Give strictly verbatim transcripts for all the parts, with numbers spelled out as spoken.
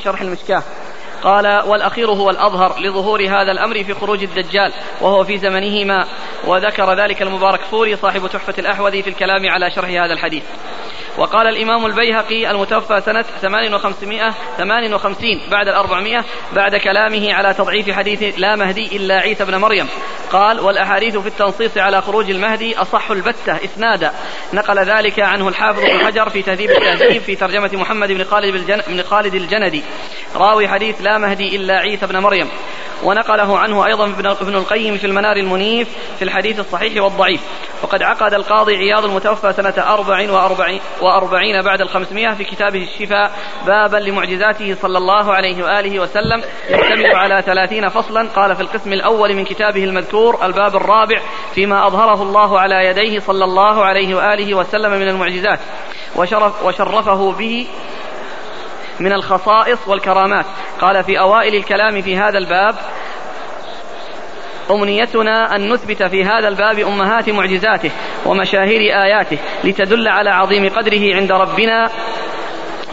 في شرح المشكاة. قال: والأخير هو الأظهر لظهور هذا الأمر في خروج الدجال وهو في زمنهما، وذكر ذلك المبارك فوري صاحب تحفة الأحوذي في الكلام على شرح هذا الحديث. وقال الإمام البيهقي المتوفى سنة ثمان وخمسين بعد الأربعمائة بعد كلامه على تضعيف حديث لا مهدي إلا عيسى بن مريم قال: والأحاديث في التنصيص على خروج المهدي أصح البتة إسنادا، نقل ذلك عنه الحافظ بن حجر في تهذيب التهذيب في ترجمة محمد بن خالد بن خالد الجندي راوي حديث لا مهدي إلا عيسى بن مريم، ونقله عنه أيضا ابن القيم في المنار المنيف في الحديث الصحيح والضعيف. وقد عقد القاضي عياض المتوفى سنة أربع وأربعين وأربعين بعد الخمسمائة في كتابه الشفاء بابا لمعجزاته صلى الله عليه وآله وسلم يشتمل على ثلاثين فصلا. قال في القسم الأول من كتابه المذكور الباب الرابع فيما أظهره الله على يديه صلى الله عليه وآله وسلم من المعجزات وشرف وشرفه به من الخصائص والكرامات. قال في أوائل الكلام في هذا الباب: أمنيتنا أن نثبت في هذا الباب أمهات معجزاته ومشاهير آياته لتدل على عظيم قدره عند ربنا،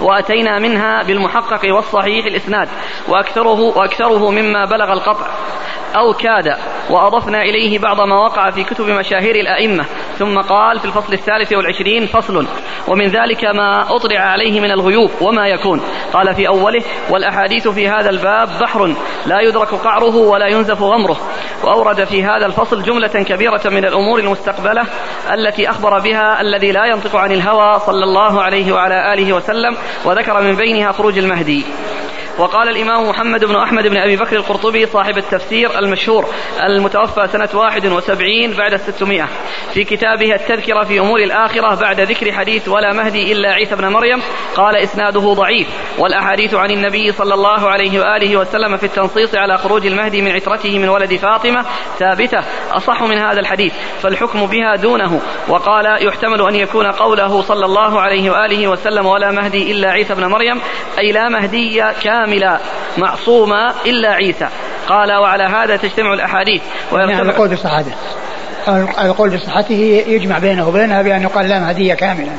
وأتينا منها بالمحقق والصحيح الإسناد وأكثره, وأكثره مما بلغ القطع أو كاد، وأضفنا إليه بعض ما وقع في كتب مشاهير الأئمة. ثم قال في الفصل الثالث والعشرين: فصل، ومن ذلك ما أطلع عليه من الغيوب وما يكون. قال في أوله: والأحاديث في هذا الباب بحر لا يدرك قعره ولا ينزف غمره. وأورد في هذا الفصل جملة كبيرة من الأمور المستقبلة التي أخبر بها الذي لا ينطق عن الهوى صلى الله عليه وعلى آله وسلم، وذكر من بينها خروج المهدي. وقال الإمام محمد بن أحمد بن أبي بكر القرطبي صاحب التفسير المشهور المتوفى سنة واحد وسبعين بعد الستمائة في كتابه التذكرة في أمور الآخرة بعد ذكر حديث ولا مهدي إلا عيسى بن مريم قال: إسناده ضعيف، والأحاديث عن النبي صلى الله عليه وآله وسلم في التنصيص على خروج المهدي من عترته من ولد فاطمة ثابتة أصح من هذا الحديث، فالحكم بها دونه. وقال: يحتمل أن يكون قوله صلى الله عليه وآله وسلم ولا مهدي إلا عيسى بن مريم أي لا مهدي كامل لا معصومة إلا عيسى. قال: وعلى هذا تجتمع الأحاديث. يعني القول بصحته القول بصحته يجمع بينه وبينها بأن يقال لا مهدي كاملا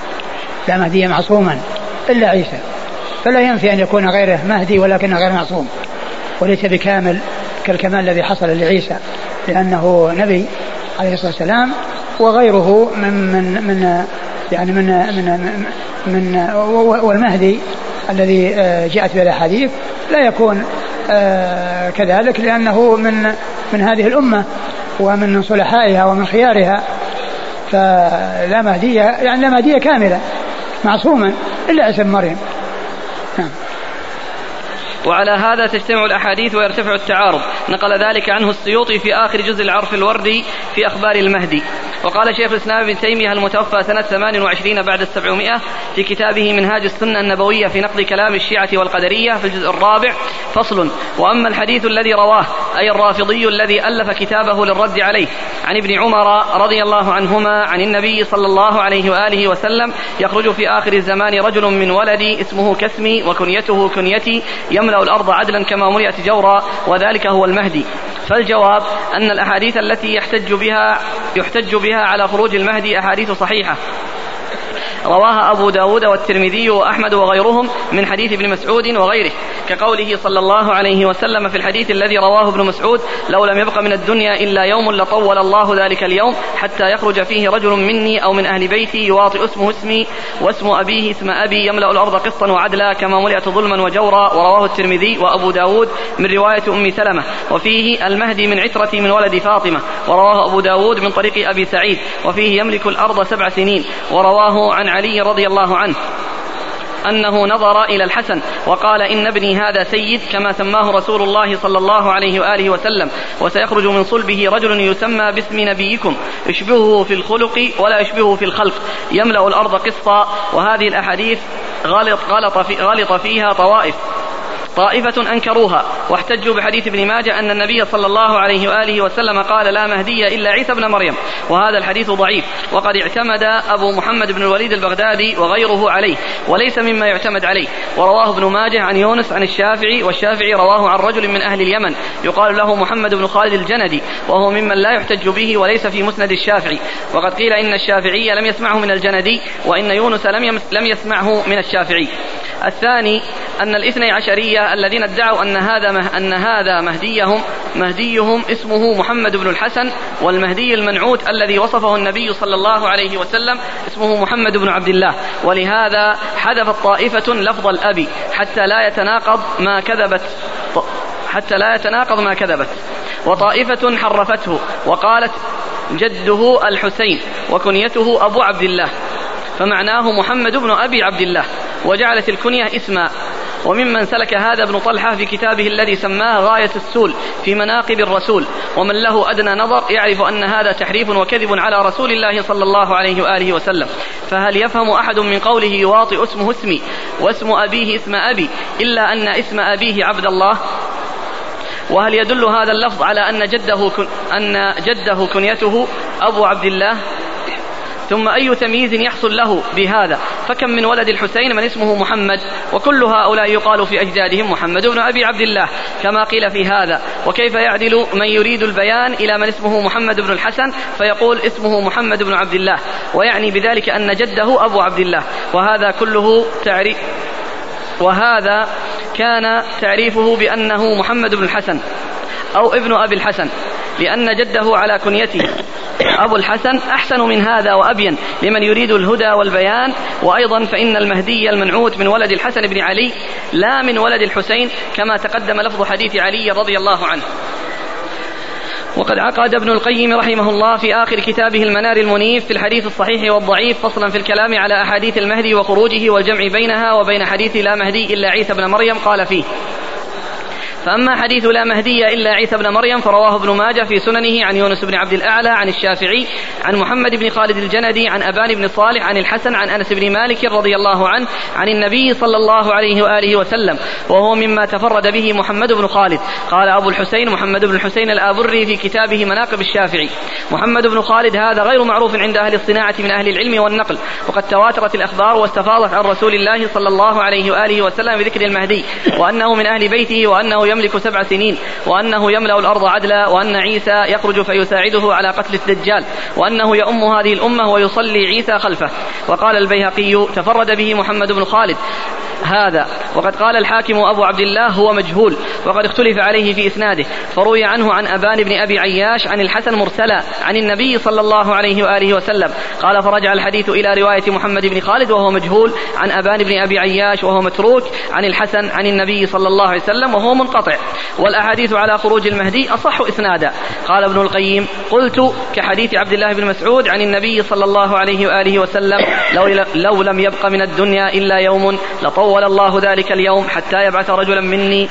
لا مهدي معصوما إلا عيسى، فلا ينفي أن يكون غيره مهدي ولكن غير معصوم، وليس بكامل كالكمال الذي حصل لعيسى لأنه نبي عليه الصلاة والسلام، وغيره من من من يعني من من من والمهدي الذي جاءت به الأحاديث لا يكون كذلك لأنه من من هذه الأمة ومن صلحائها ومن خيارها، فلا مهدية يعني لا مهدية كاملة معصوما إلا عيسى بن مريم. وعلى هذا تجتمع الأحاديث ويرتفع التعارض، نقل ذلك عنه السيوطي في آخر جزء العرف الوردي في أخبار المهدي. وقال شيخ الإسلام ابن تيمية المتوفى سنة ثمان وعشرين بعد السبعمائة في كتابه منهاج السنة النبوية في نقد كلام الشيعة والقدرية في الجزء الرابع: فصل، وأما الحديث الذي رواه أي الرافضي الذي ألف كتابه للرد عليه عن ابن عمر رضي الله عنهما عن النبي صلى الله عليه وآله وسلم: يخرج في آخر الزمان رجل من ولدي اسمه كسمي وكنيته كنيتي يملأ الأرض عدلا كما ملئت جورا، وذلك هو المهدي. فالجواب أن الأحاديث التي يحتج بها يحتج بها على خروج المهدي أحاديث صحيحة رواها أبو داود والترمذي وأحمد وغيرهم من حديث ابن مسعود وغيره، كقوله صلى الله عليه وسلم في الحديث الذي رواه ابن مسعود: لو لم يبق من الدنيا إلا يوم لطول الله ذلك اليوم حتى يخرج فيه رجل مني أو من أهل بيتي يواطئ اسمه اسمي واسم أبيه اسم أبي يملأ الأرض قسطا وعدلا كما ملئت ظلما وجورا. ورواه الترمذي وأبو داود من رواية أم سلمة، وفيه: المهدي من عترتي من ولد فاطمة. ورواه أبو داود من طريق أبي سعيد، وفيه: يملك الأرض سبع سنين. ورواه عن علي رضي الله عنه أنه نظر إلى الحسن وقال: إن ابني هذا سيد كما سماه رسول الله صلى الله عليه وآله وسلم، وسيخرج من صلبه رجل يسمى باسم نبيكم يشبهه في الخلق ولا يشبهه في الخلق يملأ الأرض قسطا. وهذه الأحاديث غلط, غلط, في غلط فيها طوائف طائفة أنكروها واحتجوا بحديث ابن ماجة أن النبي صلى الله عليه وآله وسلم قال: لا مهدي إلا عيسى بن مريم، وهذا الحديث ضعيف، وقد اعتمد أبو محمد بن الوليد البغدادي وغيره عليه وليس مما يعتمد عليه. ورواه ابن ماجة عن يونس عن الشافعي، والشافعي رواه عن رجل من أهل اليمن يقال له محمد بن خالد الجندي، وهو ممن لا يحتج به وليس في مسند الشافعي. وقد قيل إن الشافعي لم يسمعه من الجندي، وإن يونس لم يسمعه من الشافعي. الثاني أن الاثني عشرية الذين ادعوا أن هذا أن هذا مهديهم مهديهم اسمه محمد بن الحسن، والمهدي المنعوت الذي وصفه النبي صلى الله عليه وسلم اسمه محمد بن عبد الله، ولهذا حذفت طائفة لفظ الأبي حتى لا يتناقض ما كذبت حتى لا يتناقض ما كذبت، وطائفة حرفته وقالت جده الحسين وكنيته أبو عبد الله فمعناه محمد بن أبي عبد الله، وجعلت الكنية اسما. وممن سلك هذا ابن طلحة في كتابه الذي سماه غاية السول في مناقب الرسول، ومن له أدنى نظر يعرف أن هذا تحريف وكذب على رسول الله صلى الله عليه وآله وسلم. فهل يفهم أحد من قوله يواطئ اسمه اسمي واسم أبيه اسم أبي إلا أن اسم أبيه عبد الله؟ وهل يدل هذا اللفظ على أن جده أن جده كنيته أبو عبد الله؟ ثم أي تمييز يحصل له بهذا؟ فكم من ولد الحسين من اسمه محمد، وكل هؤلاء يقال في أجدادهم محمد بن أبي عبد الله كما قيل في هذا. وكيف يعدل من يريد البيان إلى من اسمه محمد بن الحسن فيقول اسمه محمد بن عبد الله ويعني بذلك أن جده أبو عبد الله؟ وهذا كله تعريف، وهذا كان تعريفه بأنه محمد بن الحسن أو ابن أبي الحسن، لأن جده على كنيته أبو الحسن أحسن من هذا وأبين لمن يريد الهدى والبيان. وأيضا فإن المهدي المنعوت من ولد الحسن بن علي لا من ولد الحسين كما تقدم لفظ حديث علي رضي الله عنه. وقد عقد ابن القيم رحمه الله في آخر كتابه المنار المنيف في الحديث الصحيح والضعيف فصلا في الكلام على أحاديث المهدي وخروجه والجمع بينها وبين حديث لا مهدي إلا عيسى بن مريم، قال فيه: فأما حديث لا مهدي إلا عيسى بن مريم فرواه ابن ماجة في سننه عن يونس بن عبد الأعلى عن الشافعي عن محمد بن خالد الجندي عن أبان بن صالح عن الحسن عن أنس بن مالك رضي الله عنه عن النبي صلى الله عليه وآله وسلم، وهو مما تفرد به محمد بن خالد. قال أبو الحسين محمد بن الحسين الآبري في كتابه مناقب الشافعي: محمد بن خالد هذا غير معروف عند أهل الصناعة من أهل العلم والنقل، وقد تواترت الأخبار واستفاضت عن رسول الله صلى الله عليه وآله وسلم بذكر المهدي وأنه من أهل بيته وأنه يملك سبع سنين وأنه يملأ الأرض عدلا وأن عيسى يخرج فيساعده على قتل الدجال وأنه يؤم هذه الأمة ويصلي عيسى خلفه. وقال البيهقي: تفرد به محمد بن خالد هذا. وقد قال الحاكم أبو عبد الله هو مجهول، وقد اختلف عليه في إسناده، فروي عنه عن أبان بن أبي عياش عن الحسن مرسلا عن النبي صلى الله عليه وآله وسلم قال: فرجع الحديث إلى رواية محمد بن خالد وهو مجهول عن أبان بن أبي عياش وهو متروك عن الحسن عن النبي صلى الله عليه وسلم وهو منقطع، والأحاديث على خروج المهدي أصح إسنادا. قال ابن القيم: قلت كحديث عبد الله بن مسعود عن النبي صلى الله عليه وآله وسلم: لو, لو لم يبق من الدنيا إلا يوم لطول الله ذلك اليوم حتى يبعث رجلا مني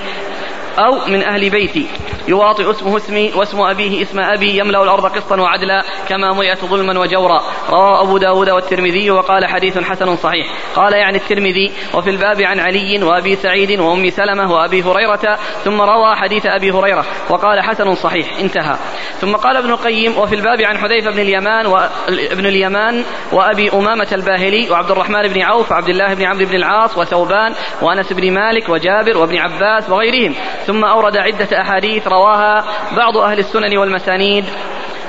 أو من أهل بيتي يواطئ اسمه اسمي واسم أبيه اسم أبي يملأ الأرض قسطا وعدلا كما ملئت ظلما وجورا. رواه أبو داود والترمذي وقال: حديث حسن صحيح. قال يعني الترمذي: وفي الباب عن علي وأبي سعيد وأم سلمة وأبي هريرة، ثم روى حديث أبي هريرة وقال: حسن صحيح، انتهى. ثم قال ابن القيم: وفي الباب عن حذيفة بن اليمان وابن اليمان وأبي أمامة الباهلي وعبد الرحمن بن عوف وعبد الله بن عمرو بن العاص وثوبان وأنس بن مالك وجابر وابن عباس وغيرهم. ثم أورد عدة أحاديث رواها بعض أهل السنن والمسانيد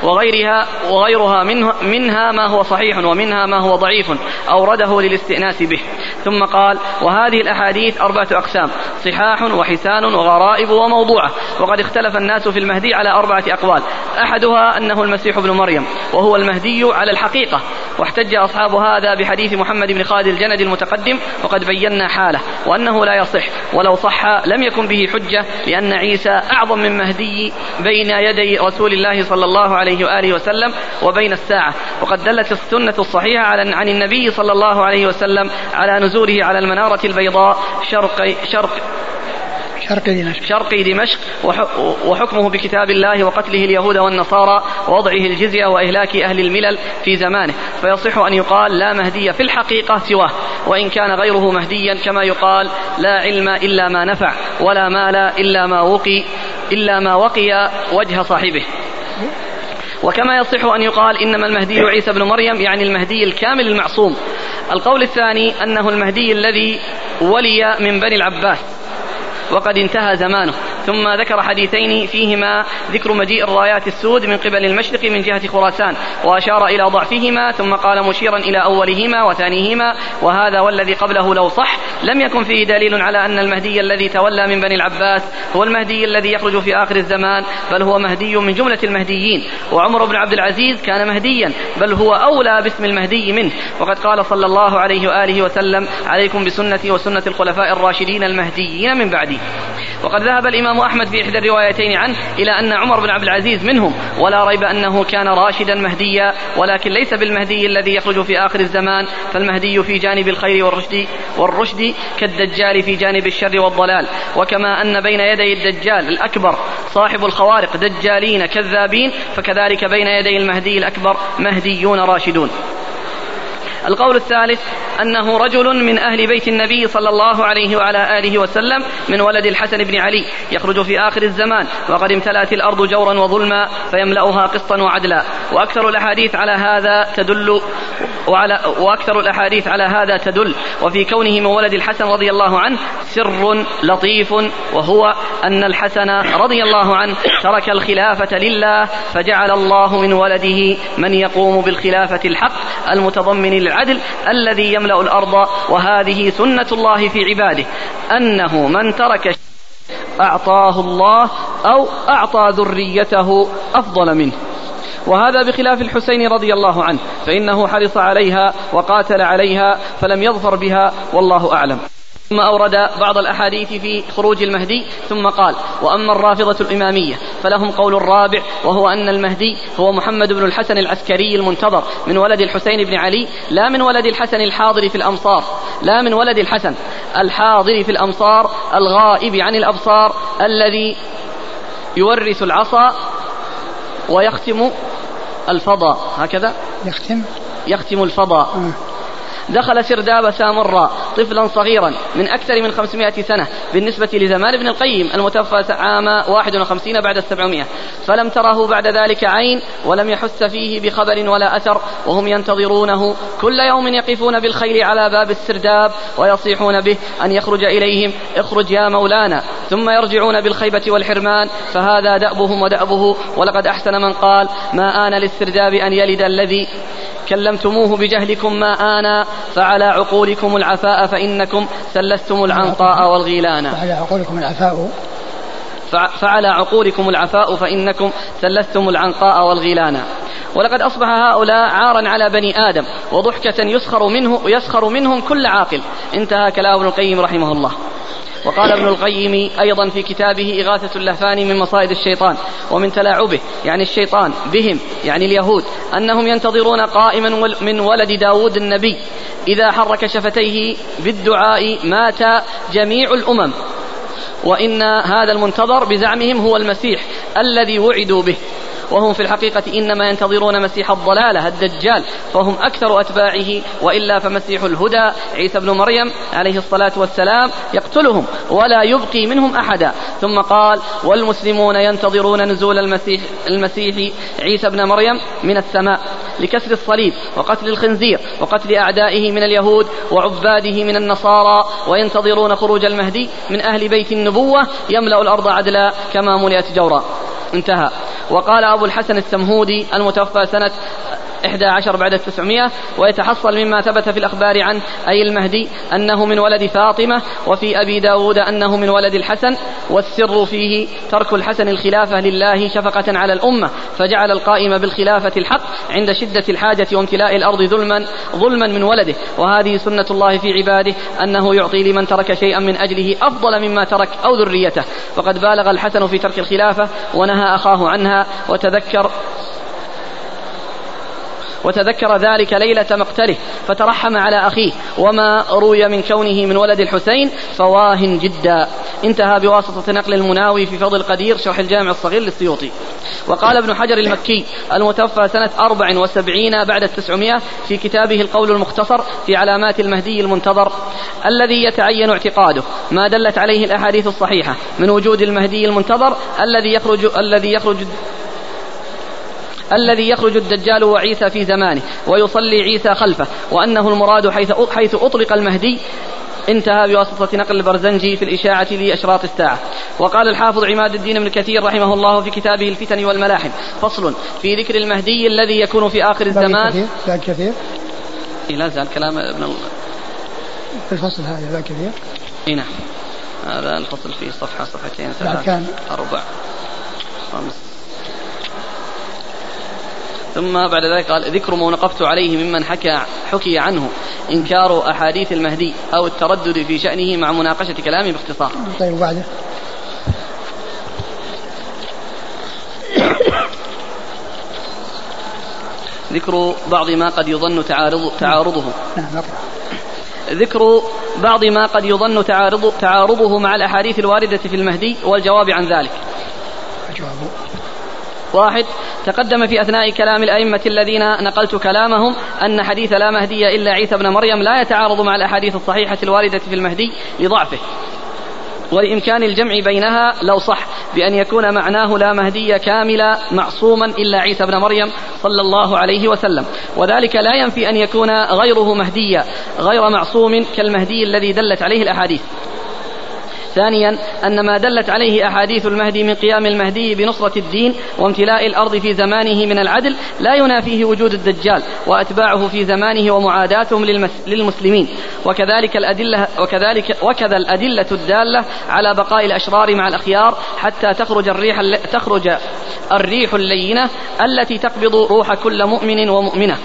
وغيرها وغيرها منه منها ما هو صحيح ومنها ما هو ضعيف أورده للاستئناس به. ثم قال: وهذه الأحاديث أربعة أقسام: صحاح وحسان وغرائب وموضوعة. وقد اختلف الناس في المهدي على أربعة أقوال، أحدها أنه المسيح بن مريم وهو المهدي على الحقيقة، واحتج أصحاب هذا بحديث محمد بن خالد الجندي المتقدم وقد بينا حاله، وأنه لا يصح، ولو صح لم يكن به حجة لأن عيسى أعظم من مهدي بين يدي رسول الله صلى الله عليه عليه وآله وسلم وبين الساعة. وقد دلت السنة الصحيحة عن النبي صلى الله عليه وسلم على نزوله على المنارة البيضاء شرق شرق شرقي دمشق, شرقي دمشق وحكمه بكتاب الله وقتله اليهود والنصارى ووضعه الجزية وإهلاك أهل الملل في زمانه، فيصح أن يقال لا مهدي في الحقيقة سواه، وإن كان غيره مهديا، كما يقال لا علم إلا ما نفع ولا مال إلا ما وقي إلا ما وقي وجه صاحبه. وكما يصح أن يقال إنما المهدي عيسى بن مريم، يعني المهدي الكامل المعصوم. القول الثاني أنه المهدي الذي ولي من بني العباس وقد انتهى زمانه، ثم ذكر حديثين فيهما ذكر مجيء الرايات السود من قبل المشرق من جهة خراسان وأشار إلى ضعفهما، ثم قال مشيرا إلى أولهما وثانيهما: وهذا والذي قبله لو صح لم يكن فيه دليل على أن المهدي الذي تولى من بني العباس هو المهدي الذي يخرج في آخر الزمان، بل هو مهدي من جملة المهديين، وعمر بن عبد العزيز كان مهديا بل هو أولى باسم المهدي منه. وقد قال صلى الله عليه وآله وسلم: عليكم بسنتي وسنة الخلفاء الراشدين المهديين من بعدي. وقد ذهب الإمام أحمد في إحدى الروايتين عنه إلى أن عمر بن عبد العزيز منهم، ولا ريب أنه كان راشدا مهديا، ولكن ليس بالمهدي الذي يخرج في آخر الزمان، فالمهدي في جانب الخير والرشد, والرشد كالدجال في جانب الشر والضلال. وكما أن بين يدي الدجال الأكبر صاحب الخوارق دجالين كذابين، فكذلك بين يدي المهدي الأكبر مهديون راشدون. القول الثالث أنه رجل من أهل بيت النبي صلى الله عليه وعلى آله وسلم من ولد الحسن بن علي يخرج في آخر الزمان وقد امتلأت الأرض جورا وظلما فيملأها قسطا وعدلا. وأكثر الأحاديث على هذا تدل وعلى وأكثر الأحاديث على هذا تدل وفي كونه من ولد الحسن رضي الله عنه سر لطيف، وهو أن الحسن رضي الله عنه ترك الخلافة لله، فجعل الله من ولده من يقوم بالخلافة الحق المتضمن العدل الذي يملأ الأرض، وهذه سنة الله في عباده أنه من ترك أعطاه الله أو أعطى ذريته أفضل منه. وهذا بخلاف الحسين رضي الله عنه، فإنه حرص عليها وقاتل عليها فلم يظفر بها، والله أعلم. ثم أورد بعض الأحاديث في خروج المهدي ثم قال: وأما الرافضة الإمامية فلهم قول الرابع، وهو أن المهدي هو محمد بن الحسن العسكري المنتظر من ولد الحسين بن علي، لا من ولد الحسن الحاضر في الأمصار لا من ولد الحسن الحاضر في الأمصار الغائب عن الأبصار، الذي يورث العصا ويختم الفضا، هكذا يختم يختم الفضا. دخل سرداب سامراء طفلا صغيرا من أكثر من خمسمائة سنة بالنسبة لزمان ابن القيم المتوفى عام واحد وخمسين بعد السبعمائة، فلم تره بعد ذلك عين ولم يحس فيه بخبر ولا أثر، وهم ينتظرونه كل يوم يقفون بالخيل على باب السرداب ويصيحون به أن يخرج إليهم: اخرج يا مولانا، ثم يرجعون بالخيبة والحرمان، فهذا دأبهم ودأبه. ولقد أحسن من قال: ما آن للسرداب أن يلد الذي كلمتموه بجهلكم ما آنا، فعلى عقولكم العفاء فإنكم سلستم العنقاء والغيلانا. فعلى عقولكم العفاء فعلى عقولكم العفاء فإنكم سلستم العنقاء والغيلانا. ولقد أصبح هؤلاء عارا على بني آدم وضحكة يسخر منه يسخر منهم كل عاقل. انتهى كلام ابن القيم رحمه الله. وقال ابن القيم أيضا في كتابه إغاثة اللهفان من مصائد الشيطان ومن تلاعبه، يعني الشيطان بهم، يعني اليهود، أنهم ينتظرون قائما من ولد داود النبي إذا حرك شفتيه بالدعاء مات جميع الأمم، وإن هذا المنتظر بزعمهم هو المسيح الذي وعدوا به، وهم في الحقيقة إنما ينتظرون مسيح الضلالة الدجال، فهم أكثر أتباعه، وإلا فمسيح الهدى عيسى بن مريم عليه الصلاة والسلام يقتلهم ولا يبقي منهم أحدا. ثم قال: والمسلمون ينتظرون نزول المسيح, المسيح عيسى بن مريم من السماء لكسر الصليب وقتل الخنزير وقتل أعدائه من اليهود وعباده من النصارى، وينتظرون خروج المهدي من أهل بيت النبوة يملأ الأرض عدلا كما ملئت جورا. انتهى. وقال أبو الحسن السمهودي المتوفى سنة إحدى عشرة بعد التسعمائة: ويتحصل مما ثبت في الأخبار عنه أي المهدي أنه من ولد فاطمة، وفي أبي داود أنه من ولد الحسن، والسر فيه ترك الحسن الخلافة لله شفقة على الأمة، فجعل القائم بالخلافة الحق عند شدة الحاجة وامتلاء الأرض ظلما ظلما من ولده. وهذه سنة الله في عباده أنه يعطي لمن ترك شيئا من أجله أفضل مما ترك أو ذريته. وقد بالغ الحسن في ترك الخلافة ونهى أخاه عنها، وتذكر وتذكر ذلك ليلة مقتله فترحم على أخيه، وما روي من كونه من ولد الحسين فواه جدا. انتهى بواسطة نقل المناوي في فضل قدير شرح الجامع الصغير للسيوطي. وقال ابن حجر المكي المتوفى سنة أربع وسبعين بعد التسعمائة في كتابه القول المختصر في علامات المهدي المنتظر الذي يتعين اعتقاده ما دلت عليه الأحاديث الصحيحة من وجود المهدي المنتظر الذي يخرج الذي يخرج الذي يخرج الدجال وعيسى في زمانه ويصلي عيسى خلفه، وأنه المراد حيث أطلق المهدي. انتهى بواسطة نقل البرزنجي في الإشاعة لأشراط الساعة. وقال الحافظ عماد الدين بن كثير رحمه الله في كتابه الفتن والملاحم: فصل في ذكر المهدي الذي يكون في آخر الزمان. ذاك كثير لا زال كلام ابن الله في الفصل هذا ذاك كثير. نعم هذا الفصل فيه صفحة صفحتين ثلاث أربع خمس. ثم بعد ذلك قال: ذكر ما وقفت عليه ممن حكى حكي عنه إنكار أحاديث المهدي أو التردد في شأنه مع مناقشة كلامه باختصار. طيب وبعده ذكر بعض ما قد يظن تعارض تعارضه ذكر بعض ما قد يظن تعارض تعارضه مع الأحاديث الواردة في المهدي والجواب عن ذلك. واحد: تقدم في أثناء كلام الأئمة الذين نقلت كلامهم أن حديث لا مهدي إلا عيسى بن مريم لا يتعارض مع الأحاديث الصحيحة الواردة في المهدي لضعفه ولإمكان الجمع بينها لو صح، بأن يكون معناه لا مهدي كاملا معصوما إلا عيسى بن مريم صلى الله عليه وسلم، وذلك لا ينفي أن يكون غيره مهديا غير معصوم كالمهدي الذي دلت عليه الأحاديث. ثانيا: أن ما دلت عليه أحاديث المهدي من قيام المهدي بنصرة الدين وامتلاء الأرض في زمانه من العدل لا ينافيه وجود الدجال وأتباعه في زمانه ومعاداتهم للمسلمين، وكذلك الأدلة وكذلك وكذا الأدلة الدالة على بقاء الأشرار مع الأخيار حتى تخرج الريح تخرج الريح اللينة التي تقبض روح كل مؤمن ومؤمنة،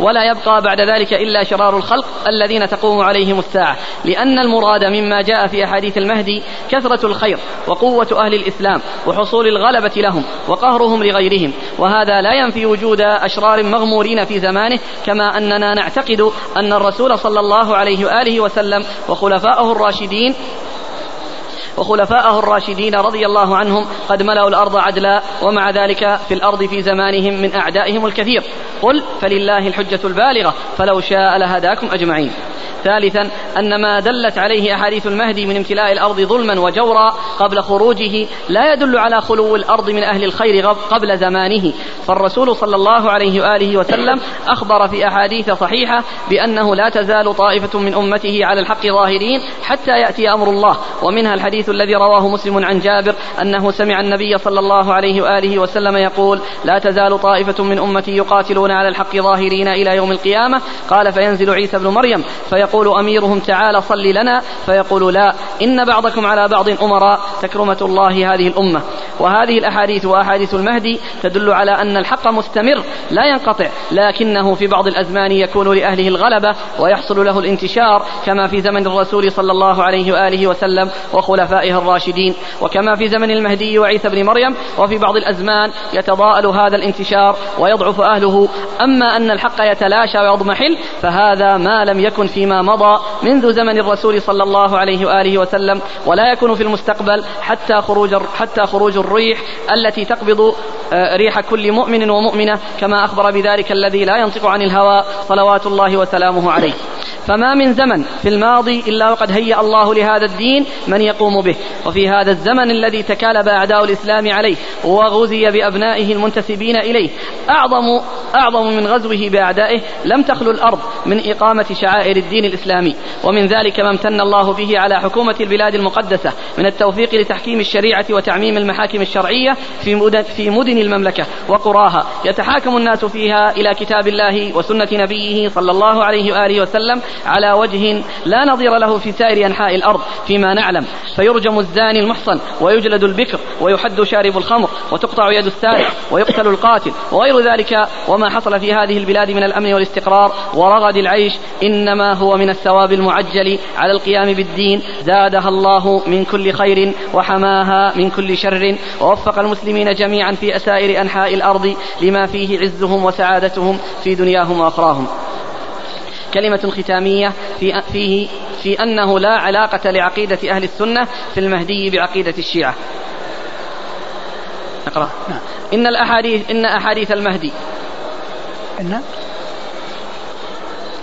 ولا يبقى بعد ذلك إلا شرار الخلق الذين تقوم عليهم الساعة، لأن المراد مما جاء في أحاديث المهدي كثرة الخير وقوة أهل الإسلام وحصول الغلبة لهم وقهرهم لغيرهم، وهذا لا ينفي وجود أشرار مغمورين في زمانه، كما أننا نعتقد أن الرسول صلى الله عليه وآله وسلم وخلفائه الراشدين وخلفائه الراشدين رضي الله عنهم قد ملأوا الأرض عدلا، ومع ذلك في الأرض في زمانهم من أعدائهم الكثير. قل: فلله الحجة البالغة فلو شاء لهداكم أجمعين. ثالثا: أن ما دلت عليه أحاديث المهدي من امتلاء الأرض ظلما وجورا قبل خروجه لا يدل على خلو الأرض من أهل الخير قبل زمانه، فالرسول صلى الله عليه وآله وسلم أخبر في أحاديث صحيحة بأنه لا تزال طائفة من أمته على الحق ظاهرين حتى يأتي أمر الله، ومنها الحديث الذي رواه مسلم عن جابر أنه سمع النبي صلى الله عليه وآله وسلم يقول: لا تزال طائفة من أمتي يقاتلون على الحق ظاهرين إلى يوم القيامة. قال: فينزل عيسى بن مريم فيقول أميرهم: تعالى صل لنا، فيقول: لا، إن بعضكم على بعض أمراء، تكرمة الله هذه الأمة. وهذه الأحاديث وأحاديث المهدي تدل على أن الحق مستمر لا ينقطع، لكنه في بعض الأزمان يكون لأهله الغلبة ويحصل له الانتشار، كما في زمن الرسول صلى الله عليه وآله وسلم وخلفائه الراشدين، وكما في زمن المهدي وعيسى بن مريم، وفي بعض الأزمان يتضاءل هذا الانتشار ويضعف أهله. أما أن الحق يتلاشى ويضمحل فهذا ما لم يكن فيما مضى منذ زمن الرسول صلى الله عليه وآله وسلم، ولا يكون في المستقبل حتى خروج حتى خروج الريح التي تقبض ريح كل مؤمن ومؤمنة، كما أخبر بذلك الذي لا ينطق عن الهوى صلوات الله وسلامه عليه. فما من زمن في الماضي إلا وقد هيأ الله لهذا الدين من يقوم به، وفي هذا الزمن الذي تكالب أعداء الإسلام عليه وغزي بأبنائه المنتسبين إليه أعظم أعظم من غزوه بأعدائه لم تخلو الأرض من إقامة شعائر الدين الإسلامي، ومن ذلك ما امتن الله به على حكومة البلاد المقدسة من التوفيق لتحكيم الشريعة وتعميم المحاكم الشرعية في مدن المملكة وقراها، يتحاكم الناس فيها إلى كتاب الله وسنة نبيه صلى الله عليه وآله وسلم على وجه لا نظير له في سائر أنحاء الأرض فيما نعلم، فيرجم الزاني المحصن ويجلد البكر ويحد شارب الخمر وتقطع يد السارق ويقتل القاتل وغير ذلك، وما حصل في هذه البلاد من الأمن والاستقرار ورغد العيش إنما هو من الثواب المعجل على القيام بالدين، زادها الله من كل خير وحماها من كل شر، ووفق المسلمين جميعا في سائر أنحاء الأرض لما فيه عزهم وسعادتهم في دنياهم وأخراهم. كلمة ختامية في فيه في أنه لا علاقة لعقيدة أهل السنة في المهدي بعقيدة الشيعة. نقرأ. إن الأحاديث إن أحاديث المهدي إن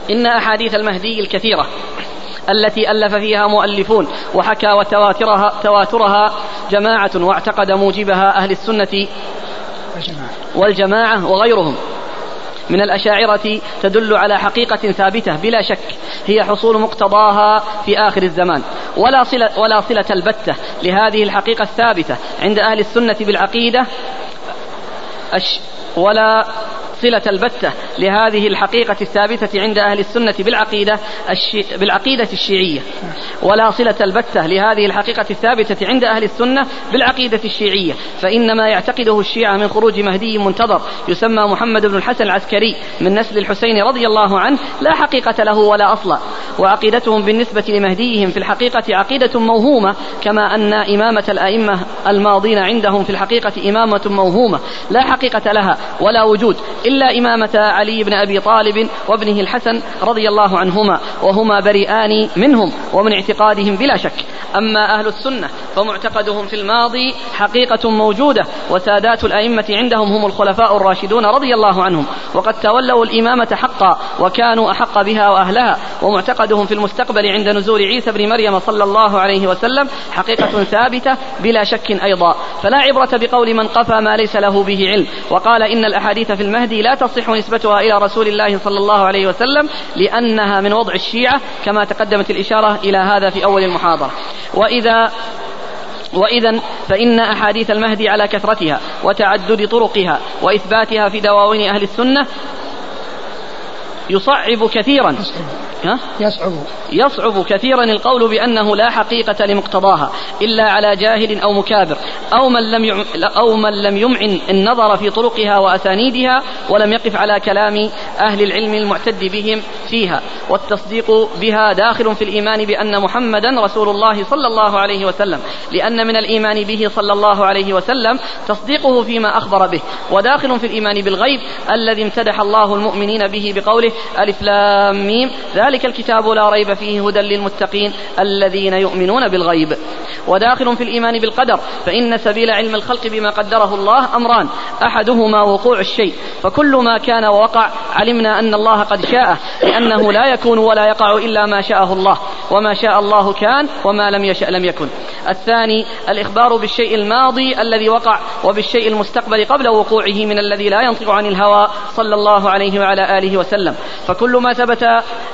إن أحاديث المهدي الكثيرة التي ألف فيها مؤلفون وحكى وتواترها تواترها جماعة واعتقد موجبها أهل السنة والجماعة وغيرهم من الأشاعرة تدل على حقيقة ثابتة بلا شك، هي حصول مقتضاها في آخر الزمان، ولا صلة, ولا صلة البتة لهذه الحقيقة الثابتة عند أهل السنة بالعقيدة ولا صلة البتة لهذه الحقيقة الثابتة عند أهل السنة بالعقيدة الشي... بالعقيدة الشيعية ولا صلة البتة لهذه الحقيقة الثابتة عند أهل السنة بالعقيدة الشيعية، فإنما يعتقده الشيعة من خروج مهدي منتظر يسمى محمد بن الحسن العسكري من نسل الحسين رضي الله عنه لا حقيقة له ولا أصل، وعقيدتهم بالنسبة لمهديهم في الحقيقة عقيدة موهومة، كما أن إمامة الأئمة الماضين عندهم في الحقيقة إمامة موهومة لا حقيقة لها ولا وجود إلا إمامة علي بن أبي طالب وابنه الحسن رضي الله عنهما، وهما بريئان منهم ومن اعتقادهم بلا شك. أما أهل السنة فمعتقدهم في الماضي حقيقة موجودة، وسادات الأئمة عندهم هم الخلفاء الراشدون رضي الله عنهم، وقد تولوا الإمامة حقا وكانوا أحق بها وأهلها، ومعتقدهم في المستقبل عند نزول عيسى بن مريم صلى الله عليه وسلم حقيقة ثابتة بلا شك أيضا، فلا عبرة بقول من قفى ما ليس له به علم وقال إن الأحاديث في المهدي لا تصح نسبتها إلى رسول الله صلى الله عليه وسلم لأنها من وضع الشيعة، كما تقدمت الإشارة إلى هذا في أول المحاضرة. وإذا وإذا فإن أحاديث المهدي على كثرتها وتعدد طرقها وإثباتها في دواوين أهل السنة يصعب كثيرا يصعب. يصعب كثيرا القول بأنه لا حقيقة لمقتضاها إلا على جاهل أو مكابر أو من لم يم... أو من لم يمعن النظر في طرقها وأسانيدها ولم يقف على كلام أهل العلم المعتد بهم فيها. والتصديق بها داخل في الإيمان بأن محمدا رسول الله صلى الله عليه وسلم، لأن من الإيمان به صلى الله عليه وسلم تصديقه فيما أخبر به، وداخل في الإيمان بالغيب الذي امتدح الله المؤمنين به بقوله ألف لام ميم ذلك الكتاب لا ريب فيه هدى للمتقين الذين يؤمنون بالغيب. وداخل في الإيمان بالقدر، فإن سبيل علم الخلق بما قدره الله أمران، أحدهما وقوع الشيء، فكل ما كان ووقع علمنا أن الله قد شاءه، لأنه لا يكون ولا يقع إلا ما شاءه الله، وما شاء الله كان وما لم يشأ لم يكن. الثاني الإخبار بالشيء الماضي الذي وقع وبالشيء المستقبل قبل وقوعه من الذي لا ينطق عن الهوى صلى الله عليه وعلى آله وسلم، فكل ما ثبت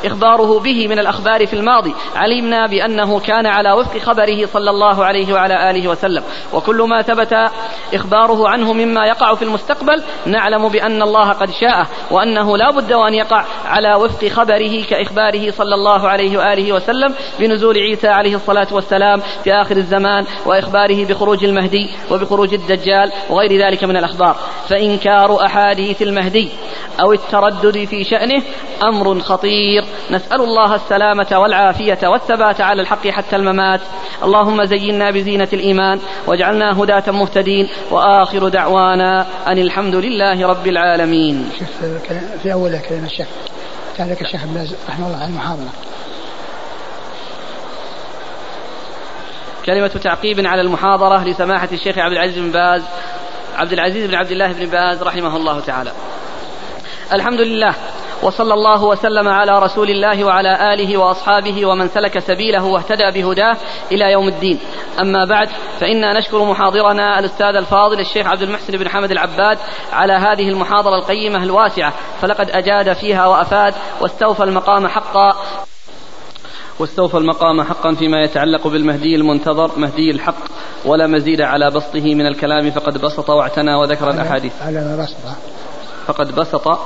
إخباره به من الأخبار في الماضي علمنا بأنه كان على وفق خبره صلى الله عليه وعلى آله وسلم، وكل ما ثبت إخباره عنه مما يقع في المستقبل نعلم بأن الله قد شاءه وأنه لا بد وأن يقع على وفق خبره كإخباره صلى الله عليه وآله وسلم بنزول عيسى عليه الصلاة والسلام في آخر الزمان وإخباره بخروج المهدي وبخروج الدجال وغير ذلك من الأخبار. فإنكار أحاديث المهدي أو التردد في شأنه أمر خطير، نسأل الله السلامة والعافية والثبات على الحق حتى الممات. اللهم زينا بزينة الإيمان واجعلنا هداة مهتدين، وآخر دعوانا أن الحمد لله رب العالمين. في أول كلمة الشيخ تعليق الشيخ ابن باز رحمه الله على المحاضرة كلمة تعقيب على المحاضرة لسماحة الشيخ عبد العزيز بن باز عبد العزيز بن عبد الله بن باز رحمه الله تعالى. الحمد لله وصلى الله وسلم على رسول الله وعلى آله وأصحابه ومن سلك سبيله واهتدى بهداه إلى يوم الدين. أما بعد، فإنا نشكر محاضرنا الأستاذ الفاضل الشيخ عبد المحسن بن حمد العباد على هذه المحاضرة القيمة الواسعة، فلقد أجاد فيها وأفاد واستوفى المقام حقا واستوفى المقام حقا فيما يتعلق بالمهدي المنتظر مهدي الحق، ولا مزيد على بسطه من الكلام، فقد بسط واعتنى وذكر الأحاديث فقد بسط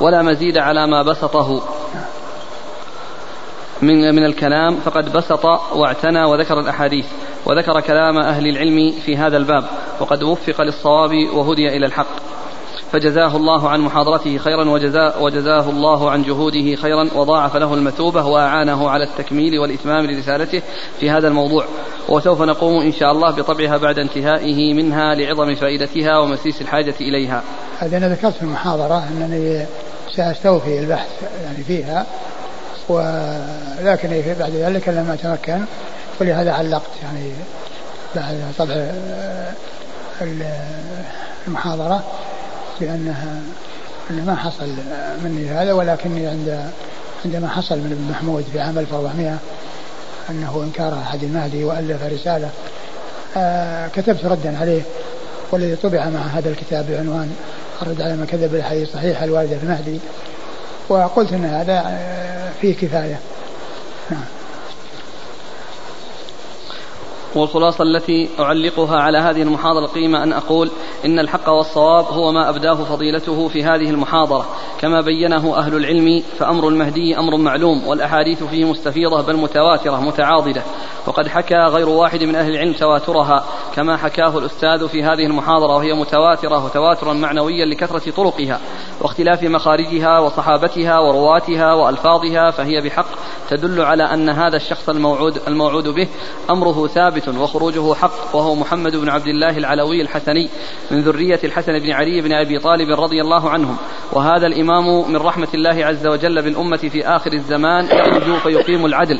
ولا مزيد على ما بسطه من من الكلام فقد بسط واعتنى وذكر الأحاديث وذكر كلام أهل العلم في هذا الباب، وقد وفق للصواب وهدي إلى الحق، فجزاه الله عن محاضرته خيرا وجزاء وجزاه الله عن جهوده خيرا، وضاعف له المثوبة وأعانه على التكميل والإتمام لرسالته في هذا الموضوع. وسوف نقوم إن شاء الله بطبعها بعد انتهائه منها لعظم فائدتها ومسيس الحاجة إليها. هذا أنا ذكرت في المحاضرة أنني سأستوفي البحث يعني فيها، ولكن بعد ذلك لما أتمكن، ولهذا علقت يعني بعد طبع المحاضرة بأنها أن ما حصل مني هذا، ولكني عند عندما حصل من ابن محمود في عام ألف وأربعمائة أنه انكار أحد المهدي وألف رسالة آه كتبت ردا عليه، والذي طبع مع هذا الكتاب بعنوان الرد على من كذب الحديث الصحيح الوارد في المهدي، وقلت أن هذا فيه كفاية. والخلاصة التي أعلقها على هذه المحاضرة القيمة أن أقول إن الحق والصواب هو ما أبداه فضيلته في هذه المحاضرة كما بينه أهل العلم، فأمر المهدي أمر معلوم، والأحاديث فيه مستفيضة بل متواترة متعاضدة، وقد حكى غير واحد من أهل العلم تواترها كما حكاه الأستاذ في هذه المحاضرة، وهي متواترة وتواترا معنويا لكثرة طرقها واختلاف مخارجها وصحابتها ورواتها وألفاظها، فهي بحق تدل على أن هذا الشخص الموعود, الموعود به أمره ثابت وخروجه حق، وهو محمد بن عبد الله العلوي الحسني من ذرية الحسن بن علي بن أبي طالب رضي الله عنهم، وهذا الإمام من رحمة الله عز وجل بالأمة في آخر الزمان يرجو فيقيم العدل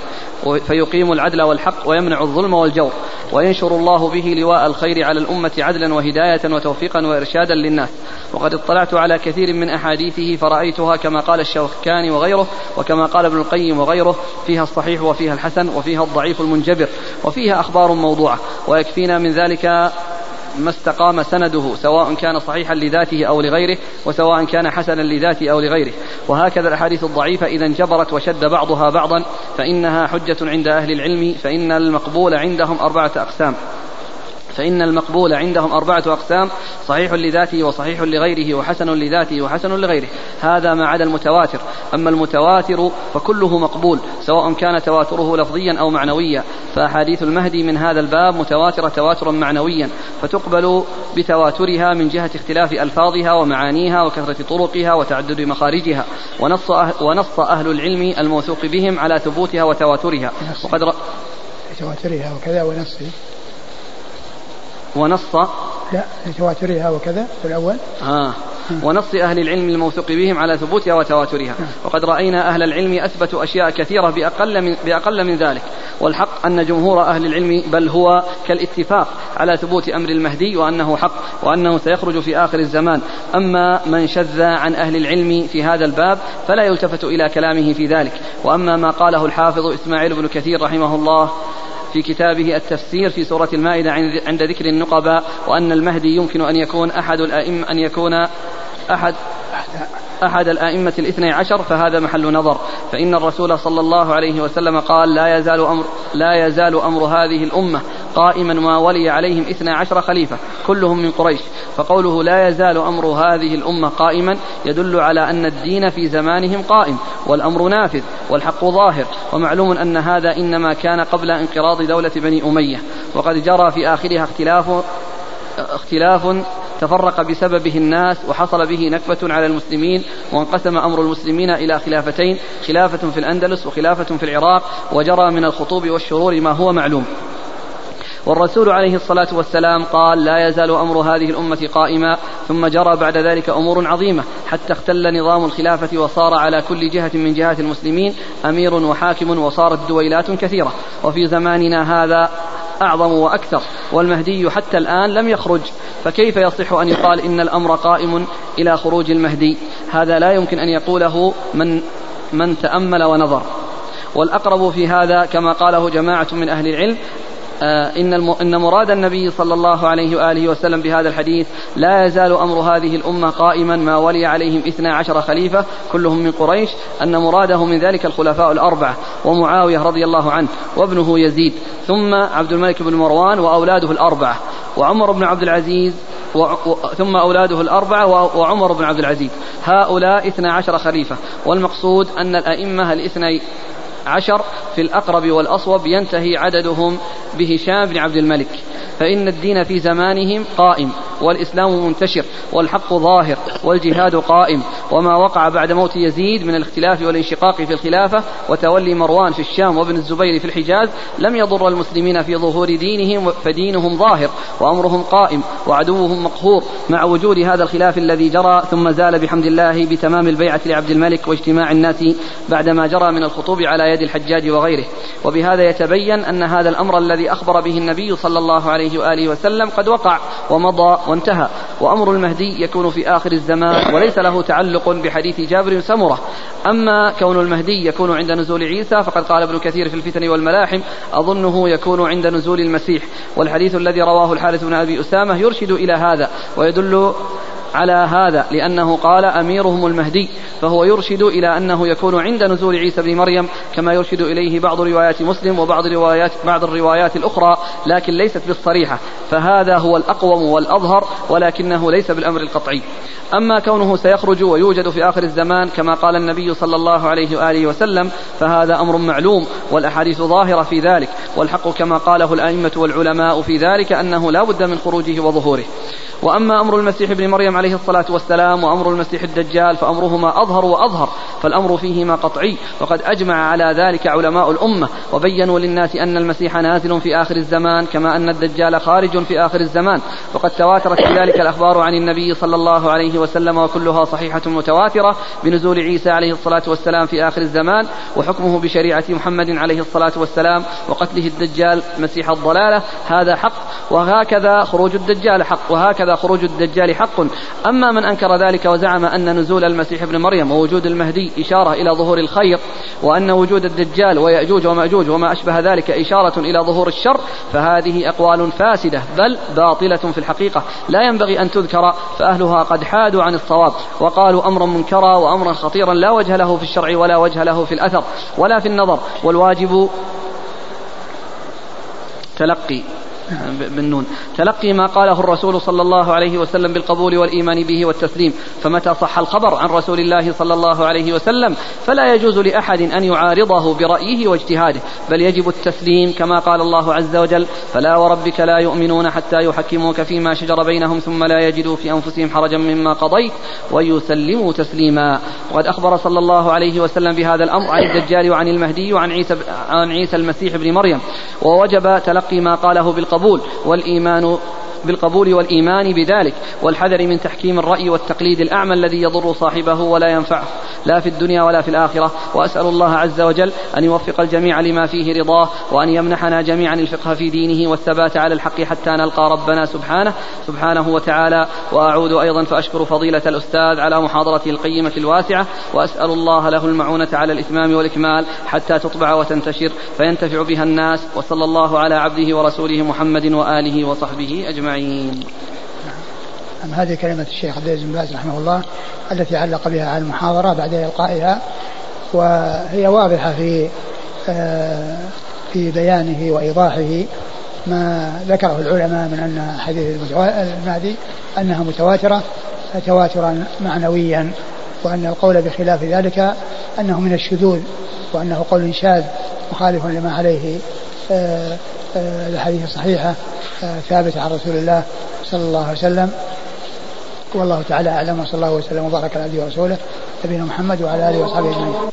فيقيم العدل والحق ويمنع الظلم والجور، وينشر الله به لواء الخير على الأمة عدلا وهداية وتوفيقا وإرشادا للناس. وقد اطلعت على كثير من أحاديثه فرأيتها كما قال الشوكاني وغيره، وكما قال ابن القيم وغيره، فيها الصحيح وفيها الحسن وفيها الضعيف المنجبر، وفيها أخبار موضوعة، ويكفينا من ذلك ما استقام سنده سواء كان صحيحا لذاته أو لغيره، وسواء كان حسنا لذاته أو لغيره. وهكذا الأحاديث الضعيفة إذا انجبرت وشد بعضها بعضا فإنها حجة عند أهل العلم، فإن المقبول عندهم أربعة أقسام فإن المقبول عندهم أربعة أقسام: صحيح لذاته وصحيح لغيره وحسن لذاته وحسن لغيره، هذا ما عدا المتواتر. أما المتواتر فكله مقبول سواء كان تواتره لفظيا أو معنويا، فأحاديث المهدي من هذا الباب متواترة تواترا معنويا فتقبل بتواترها من جهة اختلاف ألفاظها ومعانيها وكثرة طرقها وتعدد مخارجها، ونص أهل, ونص أهل العلم الموثوق بهم على ثبوتها وتواترها وقد ر... تواترها وكذا ونصه ونص لا تواترها وكذا في الأول آه. ونص أهل العلم الموثوق بهم على ثبوتها وتواترها، وقد رأينا أهل العلم أثبتوا أشياء كثيرة بأقل من, بأقل من ذلك. والحق أن جمهور أهل العلم بل هو كالاتفاق على ثبوت أمر المهدي وأنه حق وأنه سيخرج في آخر الزمان. أما من شذ عن أهل العلم في هذا الباب فلا يلتفت إلى كلامه في ذلك. وأما ما قاله الحافظ إسماعيل بن كثير رحمه الله في كتابه التفسير في سورة المائدة عند ذكر النقباء وأن المهدي يمكن أن يكون أحد الأئمة أن يكون أحد أحد الأئمة الاثني عشر فهذا محل نظر، فإن الرسول صلى الله عليه وسلم قال: لا يزال أمر لا يزال أمر هذه الأمة قائما ما ولي عليهم اثني عشر خليفة كلهم من قريش. فقوله لا يزال أمر هذه الأمة قائما يدل على أن الدين في زمانهم قائم والأمر نافذ والحق ظاهر، ومعلوم أن هذا إنما كان قبل انقراض دولة بني أمية، وقد جرى في آخرها اختلاف اختلاف تفرق بسببه الناس وحصل به نكبة على المسلمين، وانقسم أمر المسلمين إلى خلافتين: خلافة في الأندلس وخلافة في العراق، وجرى من الخطوب والشرور ما هو معلوم. والرسول عليه الصلاة والسلام قال: لا يزال أمر هذه الأمة قائما، ثم جرى بعد ذلك أمور عظيمة حتى اختل نظام الخلافة وصار على كل جهة من جهات المسلمين أمير وحاكم، وصارت دويلات كثيرة، وفي زماننا هذا أعظم وأكثر، والمهدي حتى الآن لم يخرج، فكيف يصح أن يقال إن الأمر قائم إلى خروج المهدي؟ هذا لا يمكن أن يقوله من, من تأمل ونظر. والأقرب في هذا كما قاله جماعة من أهل العلم إن مراد النبي صلى الله عليه وآله وسلم بهذا الحديث: لا يزال أمر هذه الأمة قائما ما ولي عليهم اثنى عشر خليفة كلهم من قريش، أن مراده من ذلك الخلفاء الأربعة ومعاوية رضي الله عنه وابنه يزيد، ثم عبد الملك بن مروان وأولاده الأربعة وعمر بن عبد العزيز ثم أولاده الأربعة وعمر بن عبد العزيز، هؤلاء اثنى عشر خليفة. والمقصود أن الأئمة الاثني عشر في الأقرب والأصوب ينتهي عددهم بهشام بن عبد الملك، فإن الدين في زمانهم قائم والإسلام منتشر والحق ظاهر والجهاد قائم، وما وقع بعد موت يزيد من الاختلاف والانشقاق في الخلافة وتولي مروان في الشام وابن الزبير في الحجاز لم يضر المسلمين في ظهور دينهم، فدينهم ظاهر وأمرهم قائم وعدوهم مقهور، مع وجود هذا الخلاف الذي جرى ثم زال بحمد الله بتمام البيعة لعبد الملك واجتماع الناس بعدما جرى من الخطوب على يد الحجاج وغيره. وبهذا يتبين أن هذا الأمر الذي أخبر به النبي صلى الله عليه وآله وسلم قد وقع ومضى وانتهى، وأمر المهدي يكون في آخر الزمان وليس له تعلق بحديث جابر سمرة. أما كون المهدي يكون عند نزول عيسى فقد قال ابن كثير في الفتن والملاحم: أظنه يكون عند نزول المسيح. والحديث الذي رواه الحارث بن أبي أسامة يرشد إلى هذا ويدل على هذا لأنه قال أميرهم المهدي، فهو يرشد إلى أنه يكون عند نزول عيسى بن مريم كما يرشد إليه بعض روايات مسلم وبعض روايات بعض الروايات الأخرى لكن ليست بالصريحة، فهذا هو الأقوم والأظهر ولكنه ليس بالأمر القطعي. أما كونه سيخرج ويوجد في آخر الزمان كما قال النبي صلى الله عليه وآله وسلم فهذا أمر معلوم والأحاديث ظاهرة في ذلك، والحق كما قاله الأئمة والعلماء في ذلك أنه لا بد من خروجه وظهوره. وأما أمر المسيح بن مريم عليه الصلاة والسلام وأمر المسيح الدجال فأمرهما أظهر وأظهر، فالأمر فيهما قطعي، وقد أجمع على ذلك علماء الأمة وبينوا للناس أن المسيح نازل في آخر الزمان كما أن الدجال خارج في آخر الزمان، وقد تواترت في ذلك الأخبار عن النبي صلى الله عليه وسلم وكلها صحيحة متواترة بنزول عيسى عليه الصلاة والسلام في آخر الزمان وحكمه بشريعة محمد عليه الصلاة والسلام وقتله الدجال مسيح الضلالة، هذا حق، وهكذا خروج الدجال حق، وهكذا خروج الدجال حق. أما من أنكر ذلك وزعم أن نزول المسيح ابن مريم ووجود المهدي إشارة إلى ظهور الخير وأن وجود الدجال ويأجوج ومأجوج وما أشبه ذلك إشارة إلى ظهور الشر، فهذه أقوال فاسدة بل باطلة في الحقيقة لا ينبغي أن تذكر، فأهلها قد حادوا عن الصواب وقالوا أمرا منكرا وأمرا خطيرا لا وجه له في الشرع ولا وجه له في الأثر ولا في النظر، والواجب تلقي بالنون تلقي ما قاله الرسول صلى الله عليه وسلم بالقبول والإيمان به والتسليم، فمتى صح الخبر عن رسول الله صلى الله عليه وسلم فلا يجوز لأحد أن يعارضه برأيه واجتهاده، بل يجب التسليم كما قال الله عز وجل فلا وربك لا يؤمنون حتى يحكموك فيما شجر بينهم ثم لا يجدوا في أنفسهم حرجا مما قضيت ويسلموا تسليما. وقد أخبر صلى الله عليه وسلم بهذا الأمر عن الدجال وعن المهدي وعن عيسى, عن عيسى المسيح ابن مريم، ووجب تلقي ما قاله بالقبول والإيمان بالقبول والإيمان بذلك، والحذر من تحكيم الرأي والتقليد الأعمى الذي يضر صاحبه ولا ينفعه لا في الدنيا ولا في الآخرة. وأسأل الله عز وجل أن يوفق الجميع لما فيه رضاه وأن يمنحنا جميعا الفقه في دينه والثبات على الحق حتى نلقى ربنا سبحانه سبحانه وتعالى. وأعود أيضا فأشكر فضيلة الأستاذ على محاضرته القيمة الواسعة، وأسأل الله له المعونة على الإتمام والإكمال حتى تطبع وتنتشر فينتفع بها الناس، وصلى الله على عبده ورسوله محمد وآله وصحبه أجمعين. هذه كلمة الشيخ عبد العزيز بن باز رحمه الله التي علق بها على المحاضرة بعد إلقائها، وهي واضحة في في بيانه وإيضاحه ما ذكره العلماء من أن حديث المهدي أنها متواترة تواترا معنويا، وأن القول بخلاف ذلك أنه من الشذوذ وأنه قول شاذ مخالف لما عليه الحديث الصحيحة ثابت عن رسول الله صلى الله عليه وسلم. والله تعالى أعلم، وصلى الله وسلم وبارك على عبده ورسوله نبينا محمد وعلى آله وصحبه أجمعين.